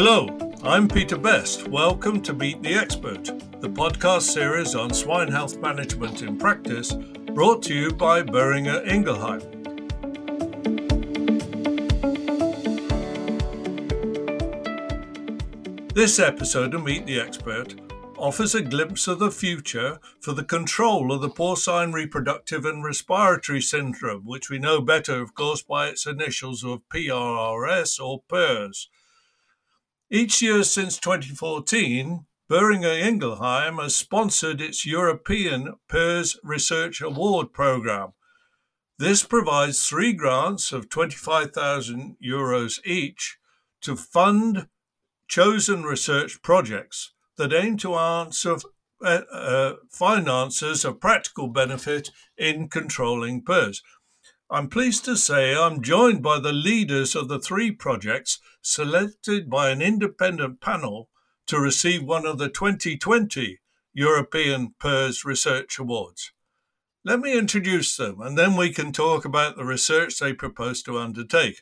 Hello, I'm Peter Best. Welcome to Meet the Expert, the podcast series on swine health management in practice, brought to you by Boehringer Ingelheim. This episode of Meet the Expert offers a glimpse of the future for the control of the porcine reproductive and respiratory syndrome, which we know better, of course, by its initials of PRRS or PERS. Each year since 2014, Boehringer Ingelheim has sponsored its European PERS Research Award Programme. This provides 3 grants of €25,000 each to fund chosen research projects that aim to answer finances of practical benefit in controlling PERS. I'm pleased to say I'm joined by the leaders of the 3 projects selected by an independent panel to receive one of the 2020 European PERS Research Awards. Let me introduce them, and then we can talk about the research they propose to undertake.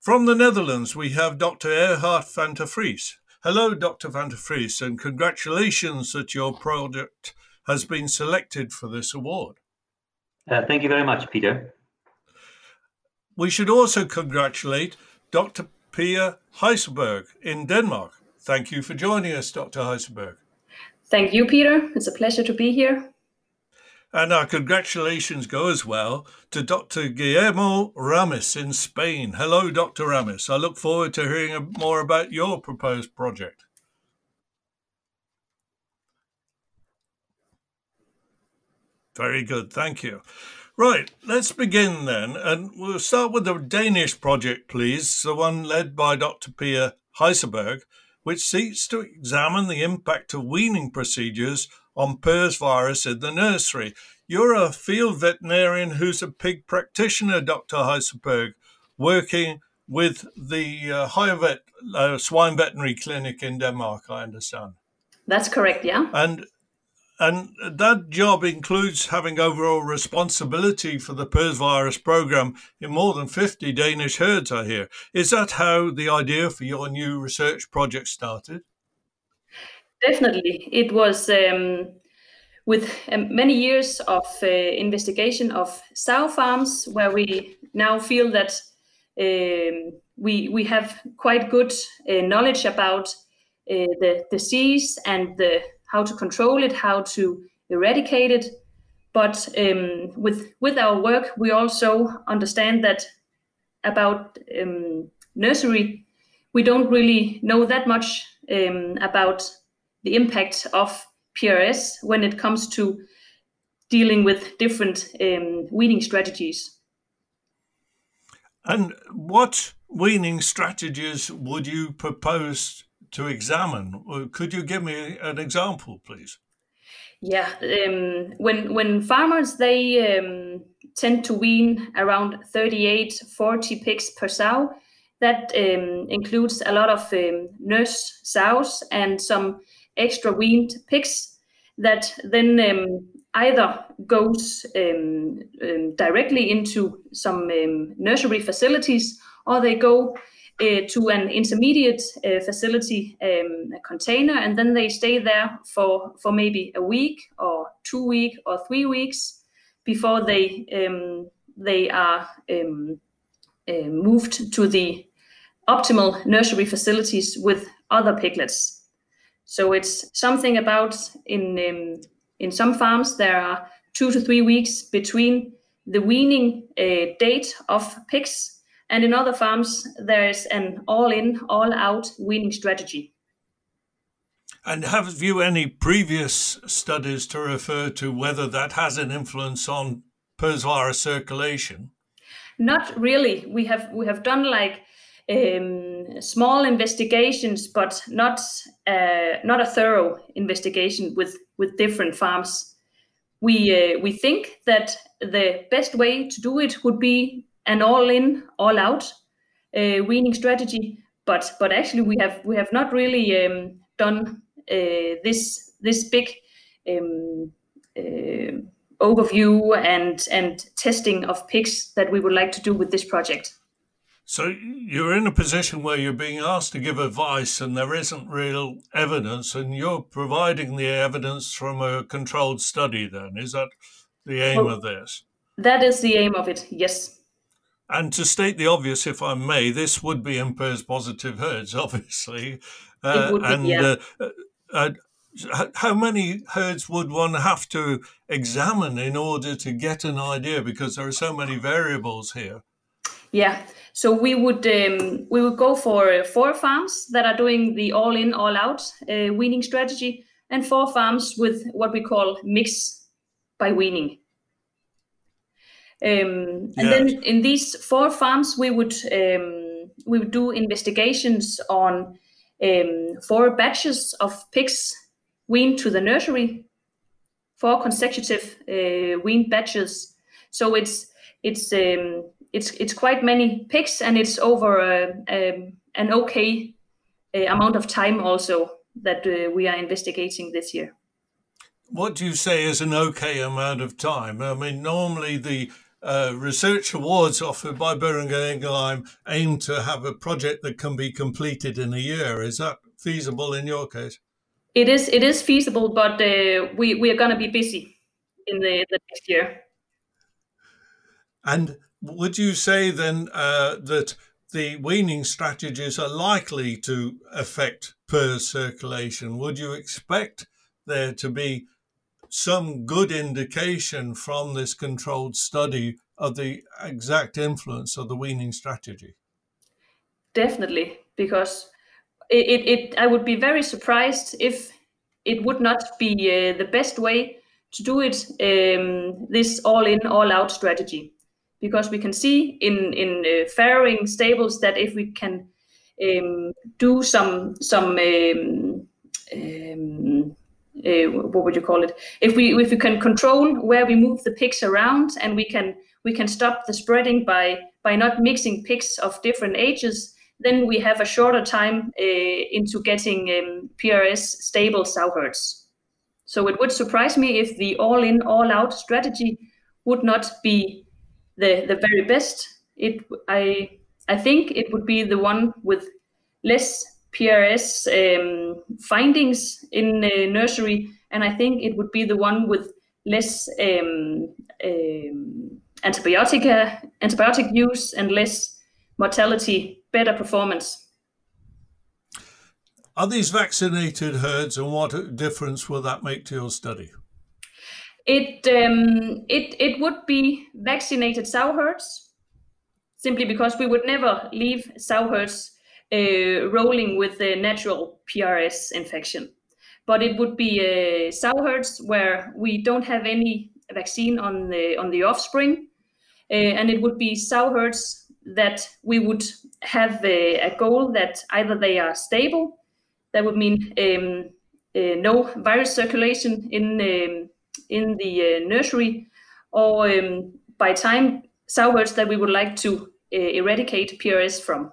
From the Netherlands, we have Dr. Erhard van der Vries. Hello, Dr. van der Vries, and congratulations that your project has been selected for this award. Thank you very much, Peter. We should also congratulate Dr. Pia Heisenberg in Denmark. Thank you for joining us, Dr. Heisenberg. Thank you, Peter. It's a pleasure to be here. And our congratulations go as well to Dr. Guillermo Ramis in Spain. Hello, Dr. Ramis. I look forward to hearing more about your proposed project. Very good. Thank you. Right, let's begin then, and we'll start with the Danish project, please, the one led by Dr. Pia Heisenberg, which seeks to examine the impact of weaning procedures on PERS virus in the nursery. You're a field veterinarian who's a pig practitioner, Dr. Heisenberg, working with the swine veterinary clinic in Denmark, I understand. That's correct, yeah. And that job includes having overall responsibility for the PERS virus program in more than 50 Danish herds, I hear. Is that how the idea for your new research project started? Definitely. It was with many years of investigation of sow farms, where we now feel that we have quite good knowledge about the disease and how to control it, how to eradicate it. But with our work, we also understand that about nursery, we don't really know that much about the impact of PRS when it comes to dealing with different weaning strategies. And what weaning strategies would you propose to examine? Could you give me an example, please? Yeah, when farmers, they tend to wean around 38-40 pigs per sow. That includes a lot of nurse sows and some extra weaned pigs that then either goes directly into some nursery facilities, or they go to an intermediate facility, a container, and then they stay there for maybe a week or 2 weeks or 3 weeks before they are moved to the optimal nursery facilities with other piglets. So it's something about in some farms there are 2 to 3 weeks between the weaning date of pigs. And in other farms, there is an all-in, all-out weaning strategy. And have you any previous studies to refer to whether that has an influence on PERS virus circulation? Not really. We have done like small investigations, but not a thorough investigation with different farms. We think that the best way to do it would be an all-in, all-out weaning strategy, but actually we have not really done this big overview and testing of pigs that we would like to do with this project. So you're in a position where you're being asked to give advice and there isn't real evidence, and you're providing the evidence from a controlled study then. Is that the aim of this? That is the aim of it, yes. And to state the obvious, if I may, this would be impairs positive herds, obviously. It would be, and yeah. How many herds would one have to examine in order to get an idea? Because there are so many variables here. Yeah, so we would go for four farms that are doing the all-in, all-out weaning strategy, and four farms with what we call mix by weaning. Then in these four farms, we would do investigations on four batches of pigs weaned to the nursery, four consecutive weaned batches. So it's quite many pigs, and it's over an okay amount of time also that we are investigating this year. What do you say is an okay amount of time? I mean, normally the research awards offered by Boehringer Ingelheim aim to have a project that can be completed in a year. Is that feasible in your case? It is feasible, but we are going to be busy in the next year. And would you say then that the weaning strategies are likely to affect PERS circulation? Would you expect there to be some good indication from this controlled study of the exact influence of the weaning strategy? Definitely, because I would be very surprised if it would not be the best way to do it, this all-in, all-out strategy. Because we can see in farrowing stables that if we can do what would you call it? If we can control where we move the pigs around, and we can stop the spreading by not mixing pigs of different ages, then we have a shorter time into getting PRS stable sow herds. So it would surprise me if the all-in, all-out strategy would not be the very best. I think it would be the one with less PRS findings in nursery, and I think it would be the one with less antibiotic use and less mortality, better performance. Are these vaccinated herds, and what difference will that make to your study? It would be vaccinated sow herds, simply because we would never leave sow herds rolling with the natural PRS infection. But it would be sow herds where we don't have any vaccine on the offspring, and it would be sow herds that we would have a goal that either they are stable, that would mean no virus circulation in the nursery, or by time sow herds that we would like to eradicate PRS from.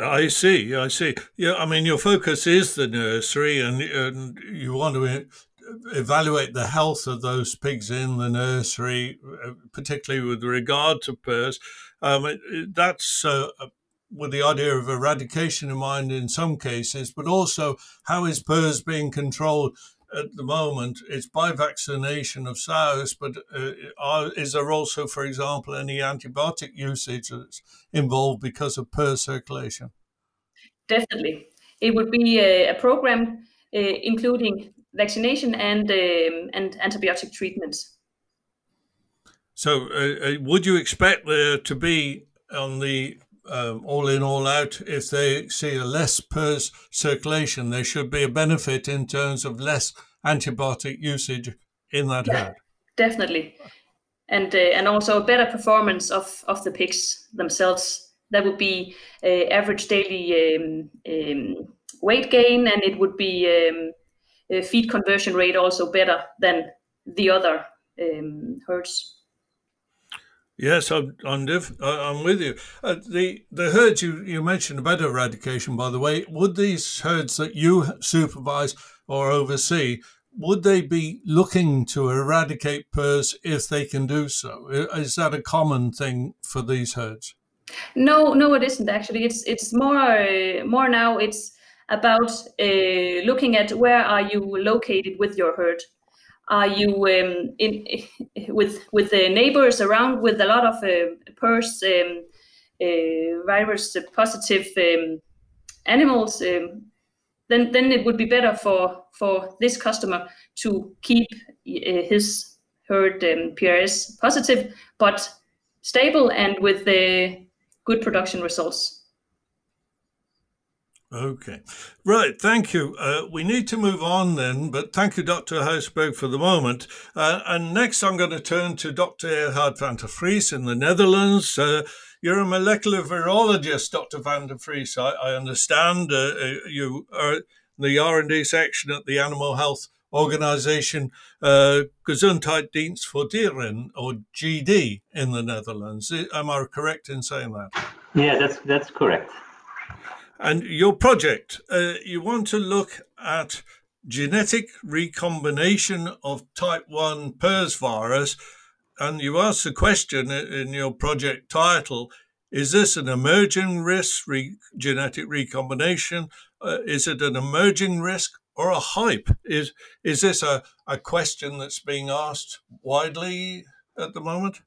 I see. Yeah, I mean, your focus is the nursery, and you want to evaluate the health of those pigs in the nursery, particularly with regard to PERS. That's with the idea of eradication in mind in some cases, but also how is PERS being controlled at the moment? It's by vaccination of sows, but is there also, for example, any antibiotic usage that's involved because of PERS circulation? Definitely. It would be a program including vaccination and antibiotic treatment. So would you expect there to be on the all in, all out, if they see a less PERS circulation, there should be a benefit in terms of less antibiotic usage in that herd? Definitely. And also a better performance of the pigs themselves. That would be average daily weight gain, and it would be a feed conversion rate also better than the other herds. Yes, I'm with you. The herds you mentioned about eradication, by the way, would these herds that you supervise or oversee, would they be looking to eradicate PERS if they can do so? Is that a common thing for these herds? No, it isn't actually. It's more now. It's about looking at where are you located with your herd. Are you with the neighbors around with a lot of PRRS virus positive animals? Then it would be better for this customer to keep his herd PRRS positive, but stable and with the good production results. Okay. Right. Thank you. We need to move on then, but thank you, Dr. Hausberg, for the moment. And next, I'm going to turn to Dr. Erhard van der Vries in the Netherlands. You're a molecular virologist, Dr. van der Vries, I understand. You are the R&D section at the Animal Health Organization Gezondheidsdienst voor Dieren, or GD, in the Netherlands. Am I correct in saying that? Yeah, that's correct. And your project, you want to look at genetic recombination of type 1 PRRS virus, and you ask the question in your project title, is this an emerging risk, genetic recombination? Is it an emerging risk or a hype? Is this a question that's being asked widely at the moment?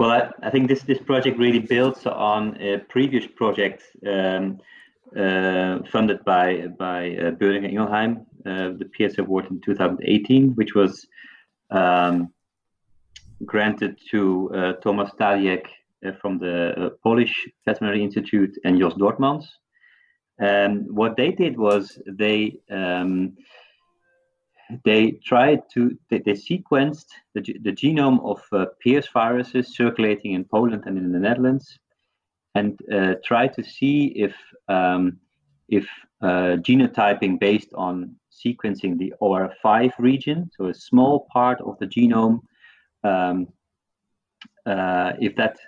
Well, I think this project really builds on a previous project funded by Boehringer Ingelheim, the PS award in 2018, which was granted to Thomas Taliek from the Polish Veterinary Institute and Jos Dortmans. What they did was they sequenced the genome of PRRS viruses circulating in Poland and in the Netherlands, and tried to see if genotyping based on sequencing the OR5 region, so a small part of the genome, if that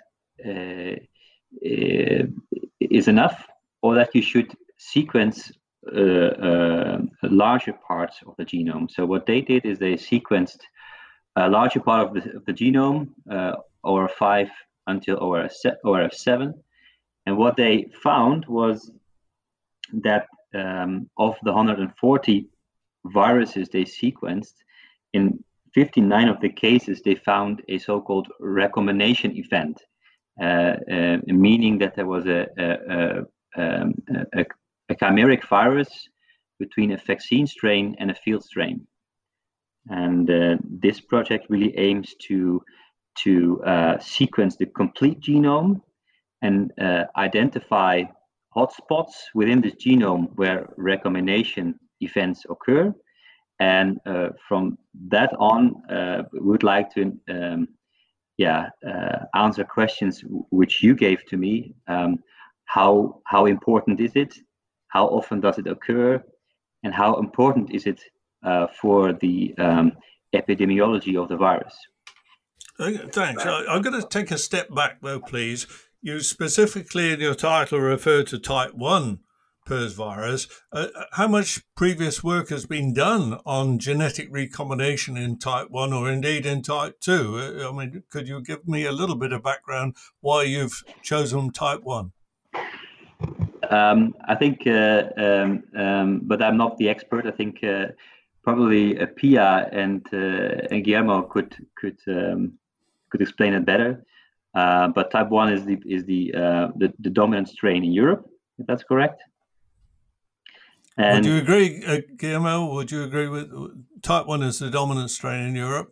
is enough, or that you should sequence larger parts of the genome. So what they did is they sequenced a larger part of the genome, OR5 until ORF7, and what they found was that of the 140 viruses they sequenced, in 59 of the cases they found a so-called recombination event, meaning that there was a chimeric virus between a vaccine strain and a field strain. And this project really aims to sequence the complete genome and identify hotspots within the genome where recombination events occur. And from that on, we would like to answer questions which you gave to me. How important is it? How often does it occur, and how important is it for the epidemiology of the virus? Okay, thanks. I'm going to take a step back, though, please. You specifically in your title refer to type 1 PRRS virus. How much previous work has been done on genetic recombination in type 1 or indeed in type 2? I mean, could you give me a little bit of background why you've chosen type 1? I think, but I'm not the expert. I think probably Pia and Guillermo could explain it better. But type 1 is the dominant strain in Europe, if that's correct. And would you agree, Guillermo? Would you agree with type 1 is the dominant strain in Europe?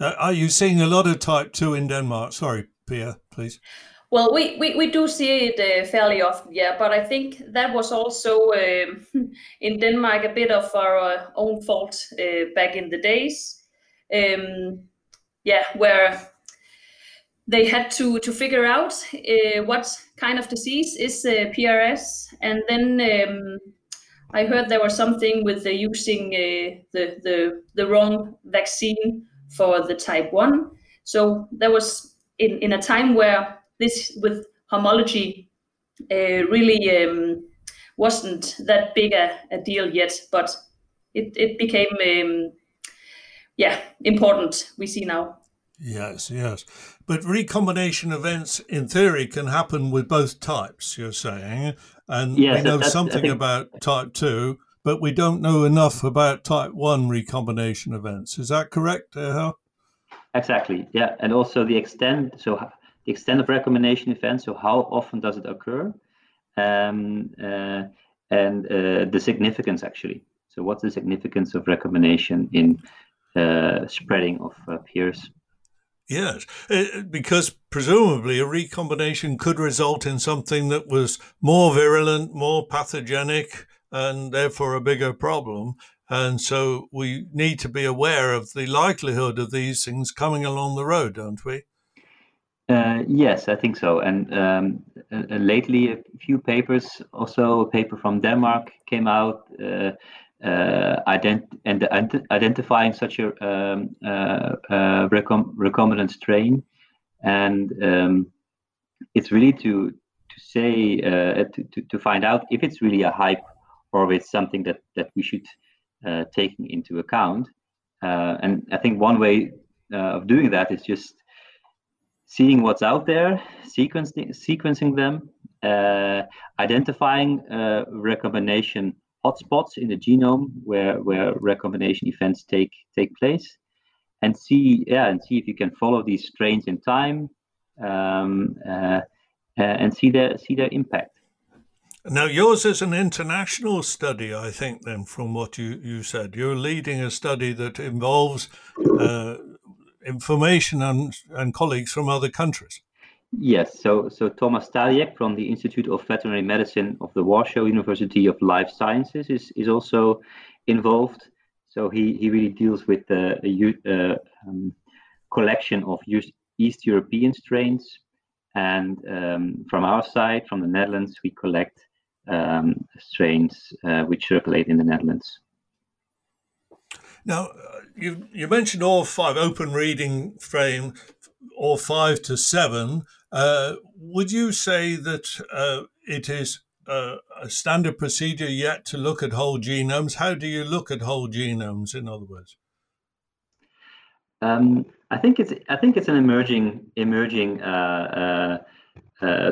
Are you seeing a lot of type 2 in Denmark? Sorry, Pia, please. Well, we do see it fairly often, yeah. But I think that was also in Denmark a bit of our own fault back in the days. Where they had to figure out what kind of disease is PRRS. And then I heard there was something with using the wrong vaccine for the type 1. So there was in a time where this with homology really wasn't that big a deal yet, but it became important, we see now. Yes. But recombination events, in theory, can happen with both types, you're saying. And we know something about type 2, but we don't know enough about type 1 recombination events. Is that correct, Erhard? Exactly, yeah. And also the extent, of recombination events, so how often does it occur, and the significance, actually. So what's the significance of recombination in spreading of pairs? Yes, because presumably a recombination could result in something that was more virulent, more pathogenic, and therefore a bigger problem. And so we need to be aware of the likelihood of these things coming along the road, don't we? Yes, I think so. And lately, a few papers, also a paper from Denmark came out, identifying such a recombinant strain, and it's really to say to find out if it's really a hype or if it's something that we should take into account. And I think one way of doing that is just seeing what's out there, sequencing them, identifying recombination hotspots in the genome where recombination events take place, and see if you can follow these strains in time, and see their impact. Now yours is an international study, I think. Then, from what you said, you're leading a study that involves information and colleagues from other countries. Yes, so Thomas Staliek from the Institute of Veterinary Medicine of the Warsaw University of Life Sciences is also involved. So he really deals with a collection of East European strains, and from our side, from the Netherlands, we collect strains which circulate in the Netherlands. Now, you mentioned OR5, open reading frame, OR5 to 7. Would you say that it is a standard procedure yet to look at whole genomes? How do you look at whole genomes, in other words? I think it's an emerging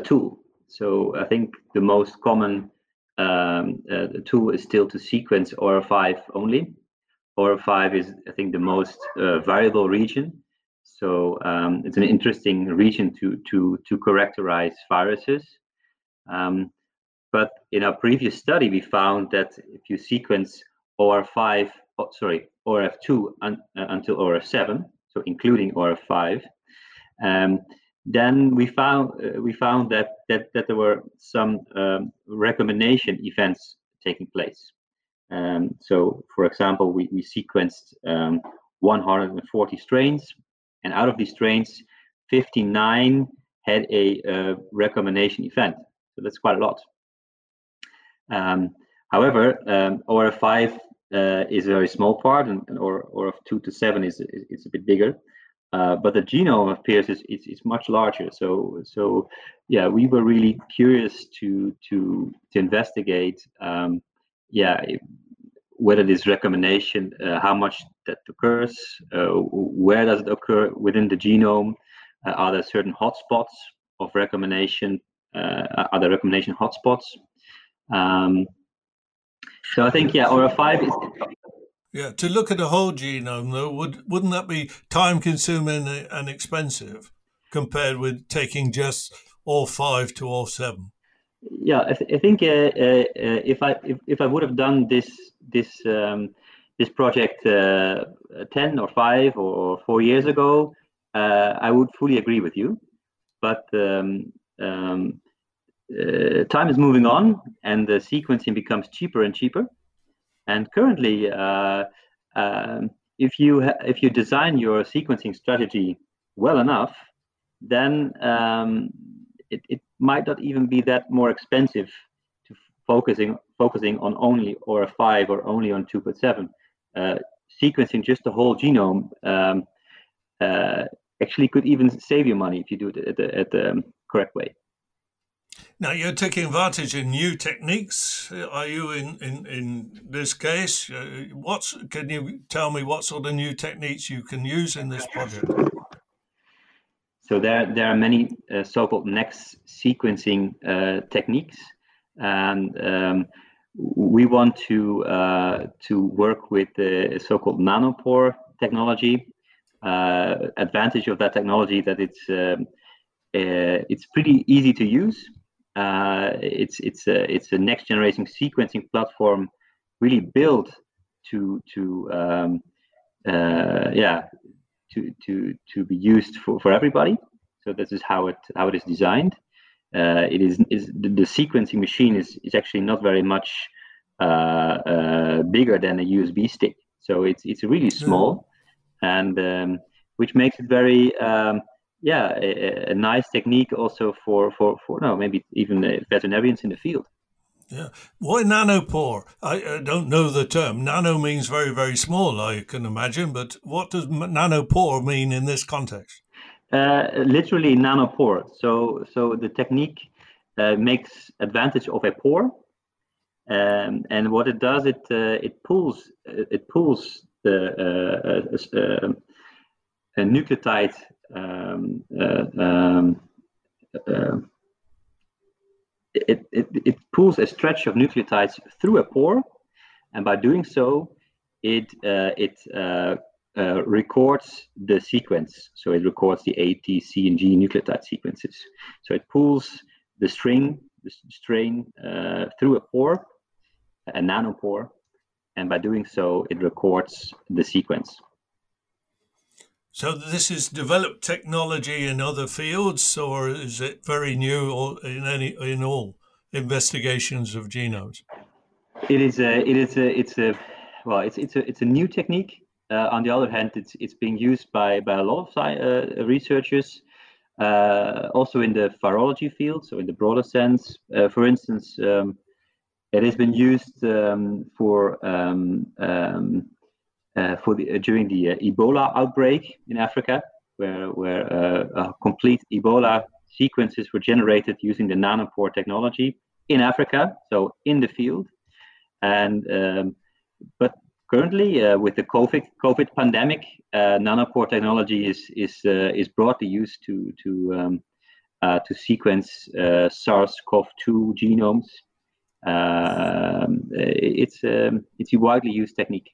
tool. So I think the most common tool is still to sequence OR5 only. OR5 is, I think, the most variable region. So it's an interesting region to characterize viruses. But in our previous study, we found that if you sequence ORF2 until ORF7, so including ORF5, then we found that there were some recombination events taking place. So, for example, we sequenced 140 strains, and out of these strains, 59 had a recombination event. So that's quite a lot. However, ORF5 is a very small part, and ORF2 to 7 is a bit bigger. But the genome of pairs is much larger. So, we were really curious to investigate. Whether this recombination, how much that occurs, where does it occur within the genome? Are there certain hotspots of recombination? Are there recombination hotspots? So I think, ORF5 is... Yeah, to look at a whole genome, though, wouldn't that be time-consuming and expensive compared with taking just ORF5 to ORF7? Yeah, I think if I would have done this project 10 or 5 or 4 years ago, I would fully agree with you. But time is moving on, and the sequencing becomes cheaper and cheaper. And currently, if you design your sequencing strategy well enough, then it might not even be that more expensive to focusing on only ORF5 or only on 2.7. Sequencing just the whole genome actually could even save you money if you do it at the correct way. Now, you're taking advantage in new techniques. Are you in this case? Can you tell me what sort of new techniques you can use in this project? So there are many so-called next sequencing techniques, and we want to work with the so-called nanopore technology. Advantage of that technology that it's pretty easy to use. It's a next generation sequencing platform, really built to be used for everybody. So this is how it is designed. The sequencing machine is actually not very much bigger than a USB stick. So it's really small, and which makes it very a nice technique also for maybe even veterinarians in the field. Yeah. Why nanopore? I don't know the term. Nano means very, very small, I can imagine. But what does nanopore mean in this context? Literally nanopore. So the technique makes advantage of a pore, and what it does, it pulls the nucleotide. It pulls a stretch of nucleotides through a pore, and by doing so, it records the sequence. So it records the A, T, C, and G nucleotide sequences. So it pulls the strain through a pore, a nanopore, and by doing so, it records the sequence. So this is developed technology in other fields, or is it very new, or in all investigations of genomes? It's a new technique. On the other hand, it's being used by a lot of researchers, also in the virology field, so in the broader sense. For instance, it has been used during the Ebola outbreak in Africa, where complete Ebola sequences were generated using the nanopore technology in Africa, so in the field. And but currently, with the COVID pandemic, nanopore technology is broadly used to sequence SARS-CoV-2 genomes. It's a widely used technique.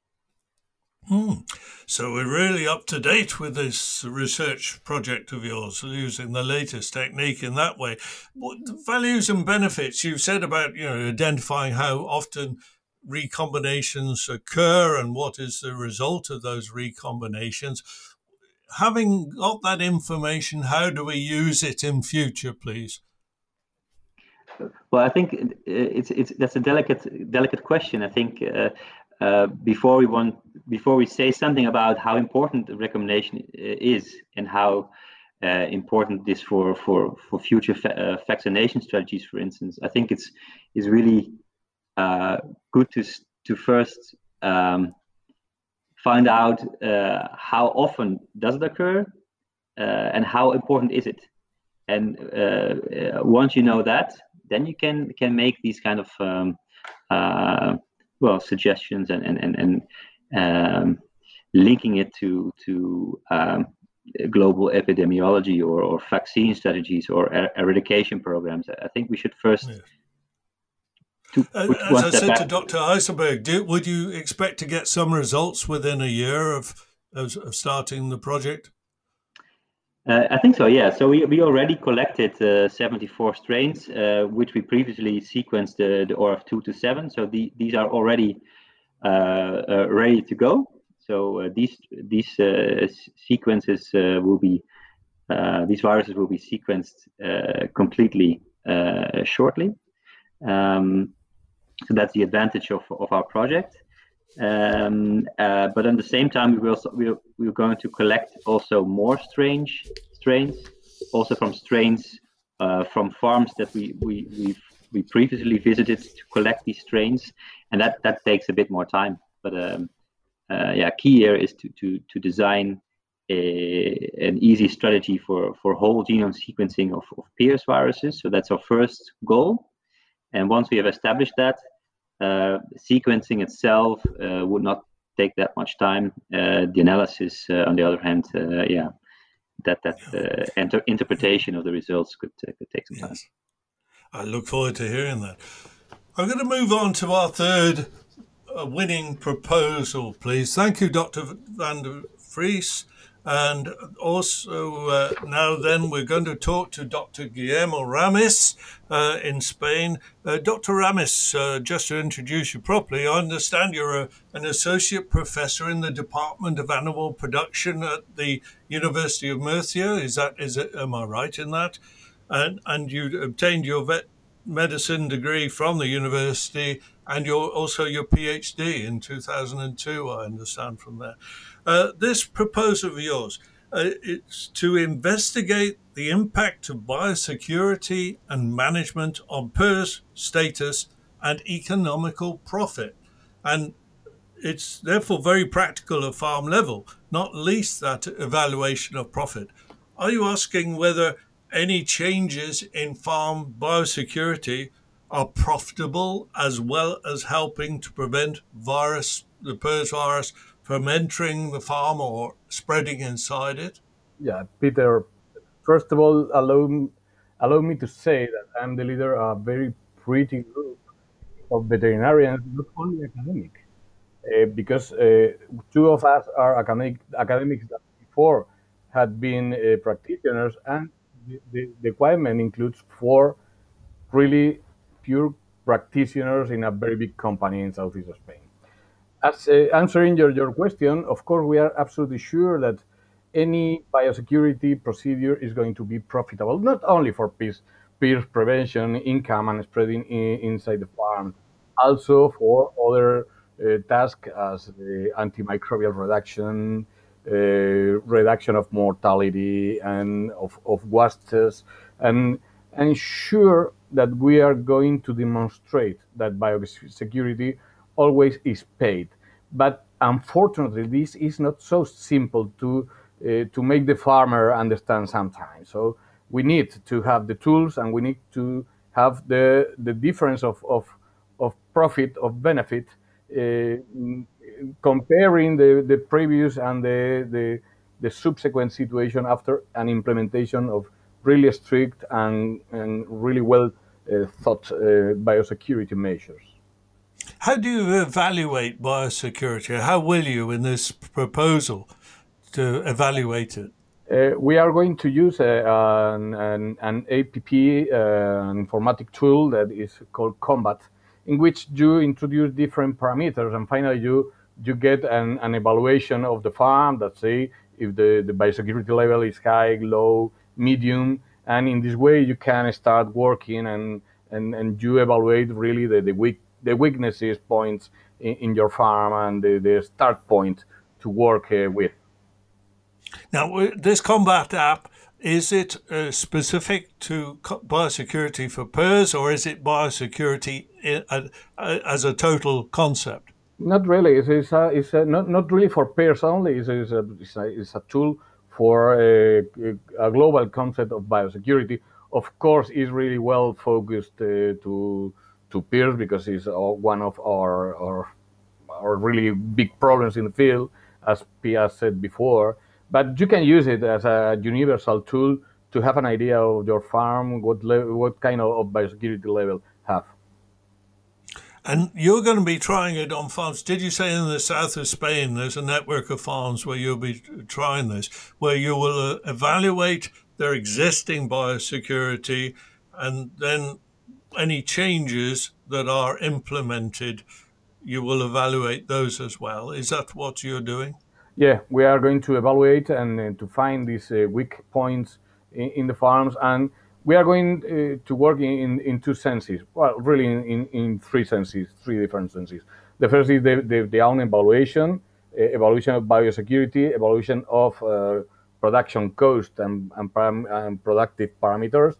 So we're really up to date with this research project of yours, using the latest technique in that way. What values and benefits you've said about, identifying how often recombinations occur and what is the result of those recombinations. Having got that information, how do we use it in future, please? Well, I think that's a delicate question. I think. Before we say something about how important the recombination is and how important this for future vaccination strategies, for instance, I think it's really good to first find out how often does it occur and how important is it. And once you know that, then you can make these kind of suggestions and linking it to global epidemiology or vaccine strategies or eradication programs. I think we should first. Yes. As I said to Dr. Heisenberg, would you expect to get some results within a year of starting the project? I think so, yeah. So we already collected 74 strains, which we previously sequenced the ORF2 to 7. So these are already ready to go. So these sequences these viruses will be sequenced completely shortly. So that's the advantage of our project. But at the same time, we're going to collect also more strains, also from strains from farms that we previously visited to collect these strains, and that takes a bit more time. But key here is to design an easy strategy for whole genome sequencing of Pierce viruses. So that's our first goal. And once we have established that, sequencing itself would not take that much time. The analysis, on the other hand, interpretation of the results could take some time. I look forward to hearing that. I'm going to move on to our third winning proposal, please. Thank you, Dr. Van der Vries. And also now then we're going to talk to Dr. Guillermo Ramis in Spain. Dr. Ramis, just to introduce you properly, I understand you're an associate professor in the Department of Animal Production at the University of Murcia. Am I right in that? And you obtained your vet medicine degree from the university, and your PhD in 2002, I understand from there. This proposal of yours, it's to investigate the impact of biosecurity and management on PERS status and economical profit. And it's therefore very practical at farm level, not least that evaluation of profit. Are you asking whether any changes in farm biosecurity are profitable, as well as helping to prevent the PERS virus from entering the farm or spreading inside it? Yeah, Peter, first of all, allow me to say that I'm the leader of a very pretty group of veterinarians, not only academic, because two of us are academics that before had been practitioners, and the requirement includes 4 really pure practitioners in a very big company in southeast of Spain. As answering your question, of course, we are absolutely sure that any biosecurity procedure is going to be profitable, not only for PERS prevention, income, and spreading inside the farm, also for other tasks as antimicrobial reduction, reduction of mortality and of wastes, and ensure that we are going to demonstrate that biosecurity always is paid. But unfortunately, this is not so simple to make the farmer understand sometimes. So we need to have the tools, and we need to have the difference of profit, of benefit, comparing the previous and the subsequent situation after an implementation of really strict and really well thought biosecurity measures. How do you evaluate biosecurity? How will you, in this proposal, to evaluate it? We are going to use an APP, informatic tool that is called Combat, in which you introduce different parameters, and finally you get an evaluation of the farm that say if the biosecurity level is high, low, medium, and in this way you can start working and you evaluate really the weaknesses points in your farm and the start point to work with. Now, this Combat app, is it specific to biosecurity for PERS, or is it biosecurity as a total concept? Not really. It's not really for PERS only. It's a tool for a global concept of biosecurity. Of course, it's really well focused to PERS because it's one of our really big problems in the field, as Pia said before. But you can use it as a universal tool to have an idea of your farm, what kind of biosecurity level have. And you're going to be trying it on farms. Did you say in the south of Spain there's a network of farms where you'll be trying this, where you will evaluate their existing biosecurity and then any changes that are implemented, you will evaluate those as well? Is that what you're doing? Yeah, we are going to evaluate and to find these weak points in the farms, and we are going to work in two senses. Well, really in three senses, three different senses. The first is the own evaluation, evaluation of biosecurity, evaluation of production cost and productive parameters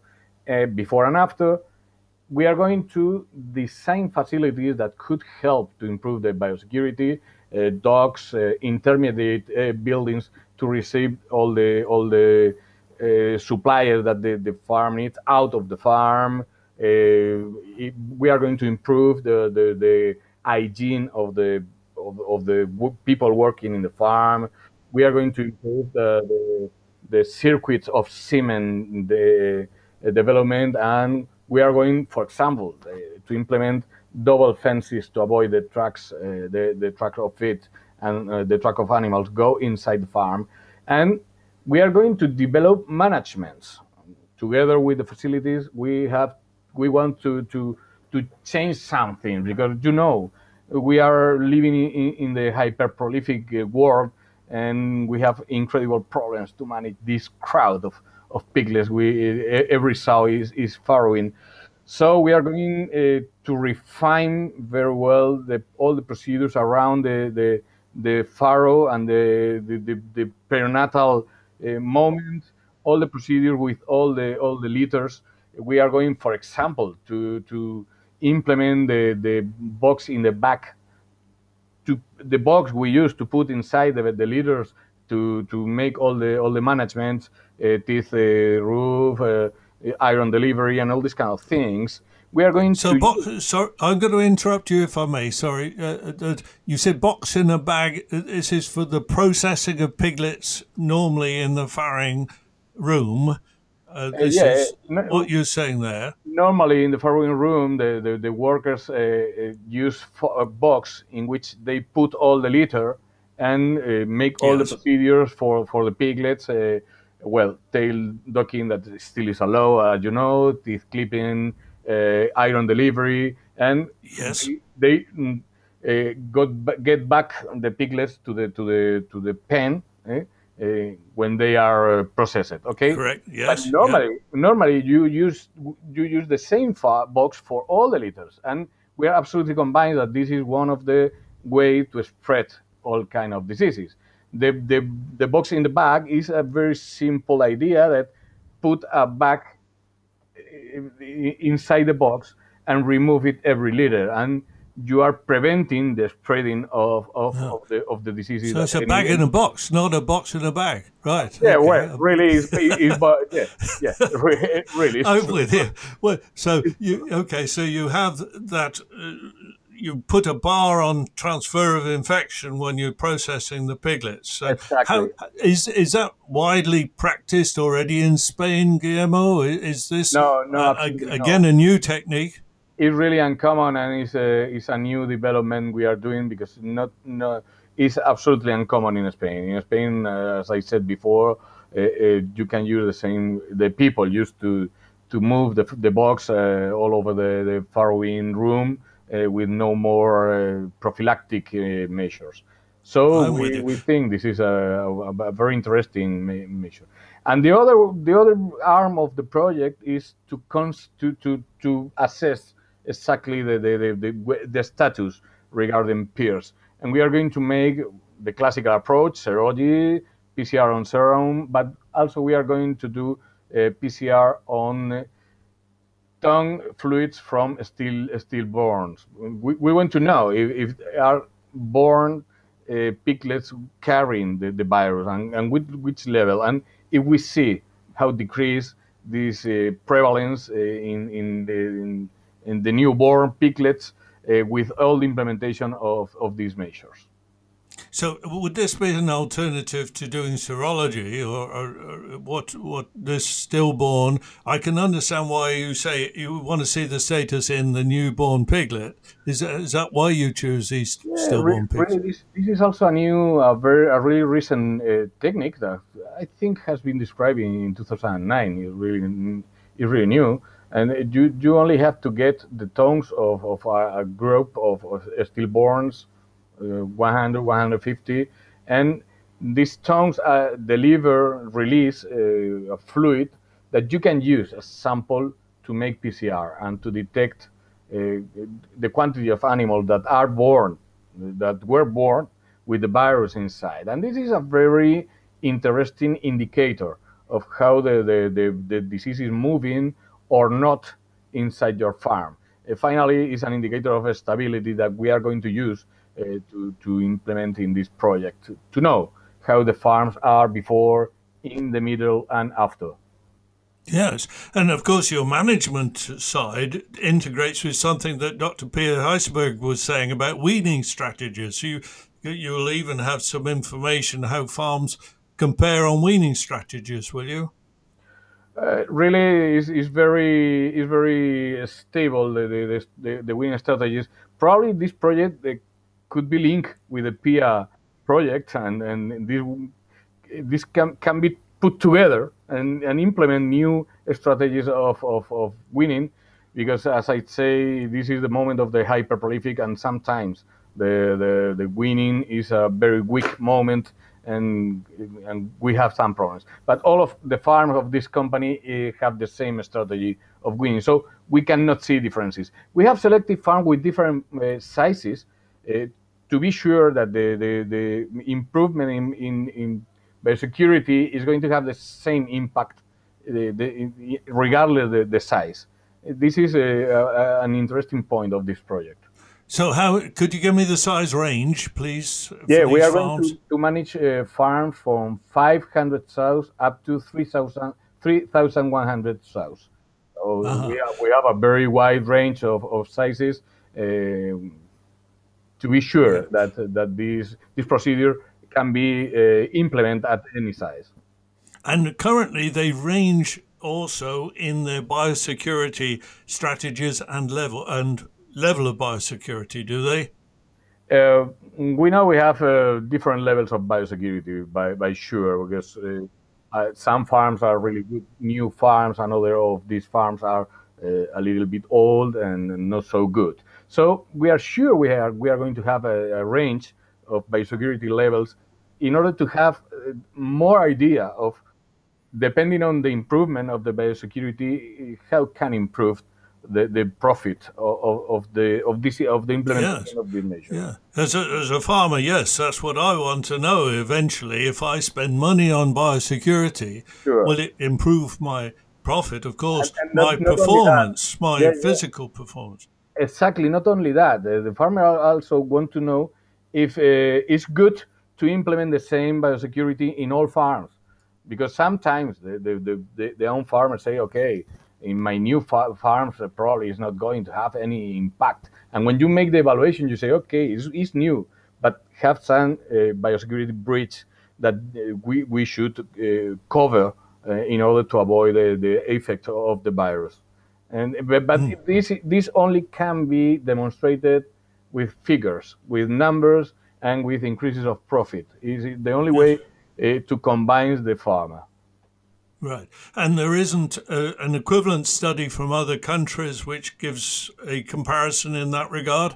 before and after. We are going to design facilities that could help to improve the biosecurity, docks, intermediate buildings, to receive all the suppliers that the farm needs out of the farm. We are going to improve the hygiene of the people working in the farm. We are going to improve the circuits of semen development, and we are going, for example, to implement double fences to avoid the tracks, the track of feet and the track of animals go inside the farm. And we are going to develop managements together with the facilities. We want to change something, because we are living in the hyper prolific world, and we have incredible problems to manage this crowd of piglets. Every sow is farrowing. So we are going to refine very well all the procedures around the farrow and the perinatal moment, all the procedures with all the litters. We are going, for example, to implement the box in the back, to the box we use to put inside the litters to make all the management, teeth, roof, iron delivery, and all these kind of things. We are going to. So I'm going to interrupt you if I may. Sorry, you said box in a bag. This is for the processing of piglets normally in the farrowing room. This is what you're saying there. Normally, in the farrowing room, the workers use a box in which they put all the litter and make all the procedures for the piglets. Tail docking that still is allowed, teeth clipping, iron delivery, and they get back the piglets to the pen when they are processed. Okay, correct. Yes. But normally you use the same box for all the litters, and we are absolutely convinced that this is one of the ways to spread all kind of diseases. The box in the bag is a very simple idea that put a bag inside the box and remove it every litter, and you are preventing the spreading of the diseases. So it's a bag in a box, not a box in a bag, right? Yeah, okay. Really. I'm with you. Well, so you have that. You put a bar on transfer of infection when you're processing the piglets. So exactly. Is that widely practiced already in Spain, Guillermo? Is this a new technique? It's really uncommon, and it's a new development we are doing, because it's absolutely uncommon in Spain. In Spain, as I said before, you can use the people used to move the box all over the farrowing room. With no more prophylactic measures. So we think this is a very interesting measure. And the other arm of the project is to assess exactly the status regarding peers. And we are going to make the classical approach, serology, PCR on serum, but also we are going to do PCR on tongue fluids from stillborns. We want to know if they are born piglets carrying the virus, and which level. And if we see how decrease this prevalence in the newborn piglets with all the implementation of these measures. So would this be an alternative to doing serology, or what this stillborn? I can understand why you say you want to see the status in the newborn piglet. Is that why you choose these stillborn piglets? Really, this is also a really recent technique that I think has been described in 2009. It's really new, and you only have to get the tongues of a group of stillborns. 100, 150, and these tongues deliver, release a fluid that you can use as sample to make PCR and to detect the quantity of animals that were born with the virus inside. And this is a very interesting indicator of how the disease is moving or not inside your farm. Finally, it's an indicator of stability that we are going to use to implement in this project to know how the farms are before, in the middle, and after. Yes, and of course your management side integrates with something that Dr. Peter Heisberg was saying about weeding strategies. You'll even have some information how farms compare on weeding strategies, will you? Really, is very stable, the weeding strategies. Probably this project could be linked with the PIA project, and this can be put together and implement new strategies of weeding, because as I say, this is the moment of the hyperprolific, and sometimes the weeding is a very weak moment, and we have some problems. But all of the farms of this company have the same strategy of weeding, so we cannot see differences. We have selected farms with different sizes to be sure that the improvement in biosecurity is going to have the same impact regardless of the size. This is an interesting point of this project. So could you give me the size range, please? Yeah, we are farms? Going to manage farms from 500 sows up to 3,100 sows. So we have a very wide range of sizes to be sure that this procedure can be implemented at any size. And currently they range also in their biosecurity strategies and level of biosecurity, do they? We know we have different levels of biosecurity, by sure, because some farms are really good new farms, and other of these farms are a little bit old and not so good. So we are sure we are going to have a range of biosecurity levels in order to have more idea of, depending on the improvement of the biosecurity, how can improve the profit of the implementation of the measure. Yeah. As a farmer, yes, that's what I want to know eventually. If I spend money on biosecurity, will it improve my profit, of course, my performance, my physical performance? Exactly. Not only that, the farmer also want to know if it's good to implement the same biosecurity in all farms, because sometimes the own farmers say, okay, in my new farms, probably is not going to have any impact. And when you make the evaluation, you say, okay, it's new, but have some biosecurity breach that we should cover in order to avoid the effect of the virus. But this only can be demonstrated with figures, with numbers, and with increases of profit. Is the only way to combine the farmer. Right. And there isn't an equivalent study from other countries which gives a comparison in that regard?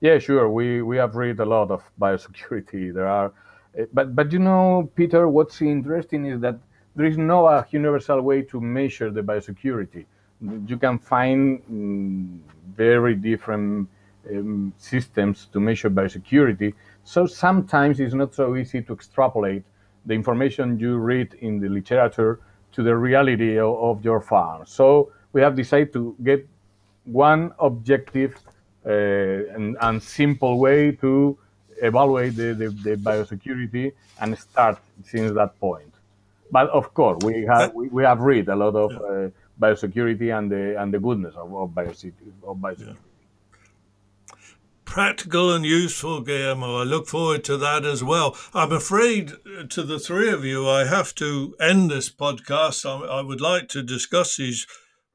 Yeah, sure. We have read a lot of biosecurity. There are, but you know, Peter, what's interesting is that there is no universal way to measure the biosecurity. You can find very different systems to measure biosecurity. So sometimes it's not so easy to extrapolate the information you read in the literature to the reality of your farm. So we have decided to get one objective and simple way to evaluate the biosecurity and start since that point. But of course, we have read a lot of biosecurity and the goodness of biosecurity. Yeah. Practical and useful, Guillermo. I look forward to that as well. I'm afraid, to the three of you, I have to end this podcast. I would like to discuss these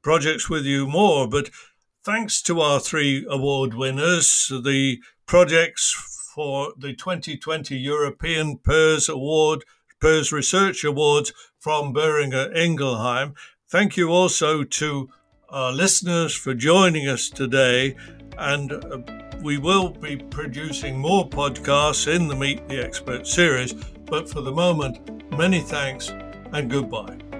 projects with you more, but thanks to our three award winners, the projects for the 2020 European PERS Research Awards from Boehringer Ingelheim. Thank you also to our listeners for joining us today, and we will be producing more podcasts in the Meet the Expert series, but for the moment, many thanks and goodbye.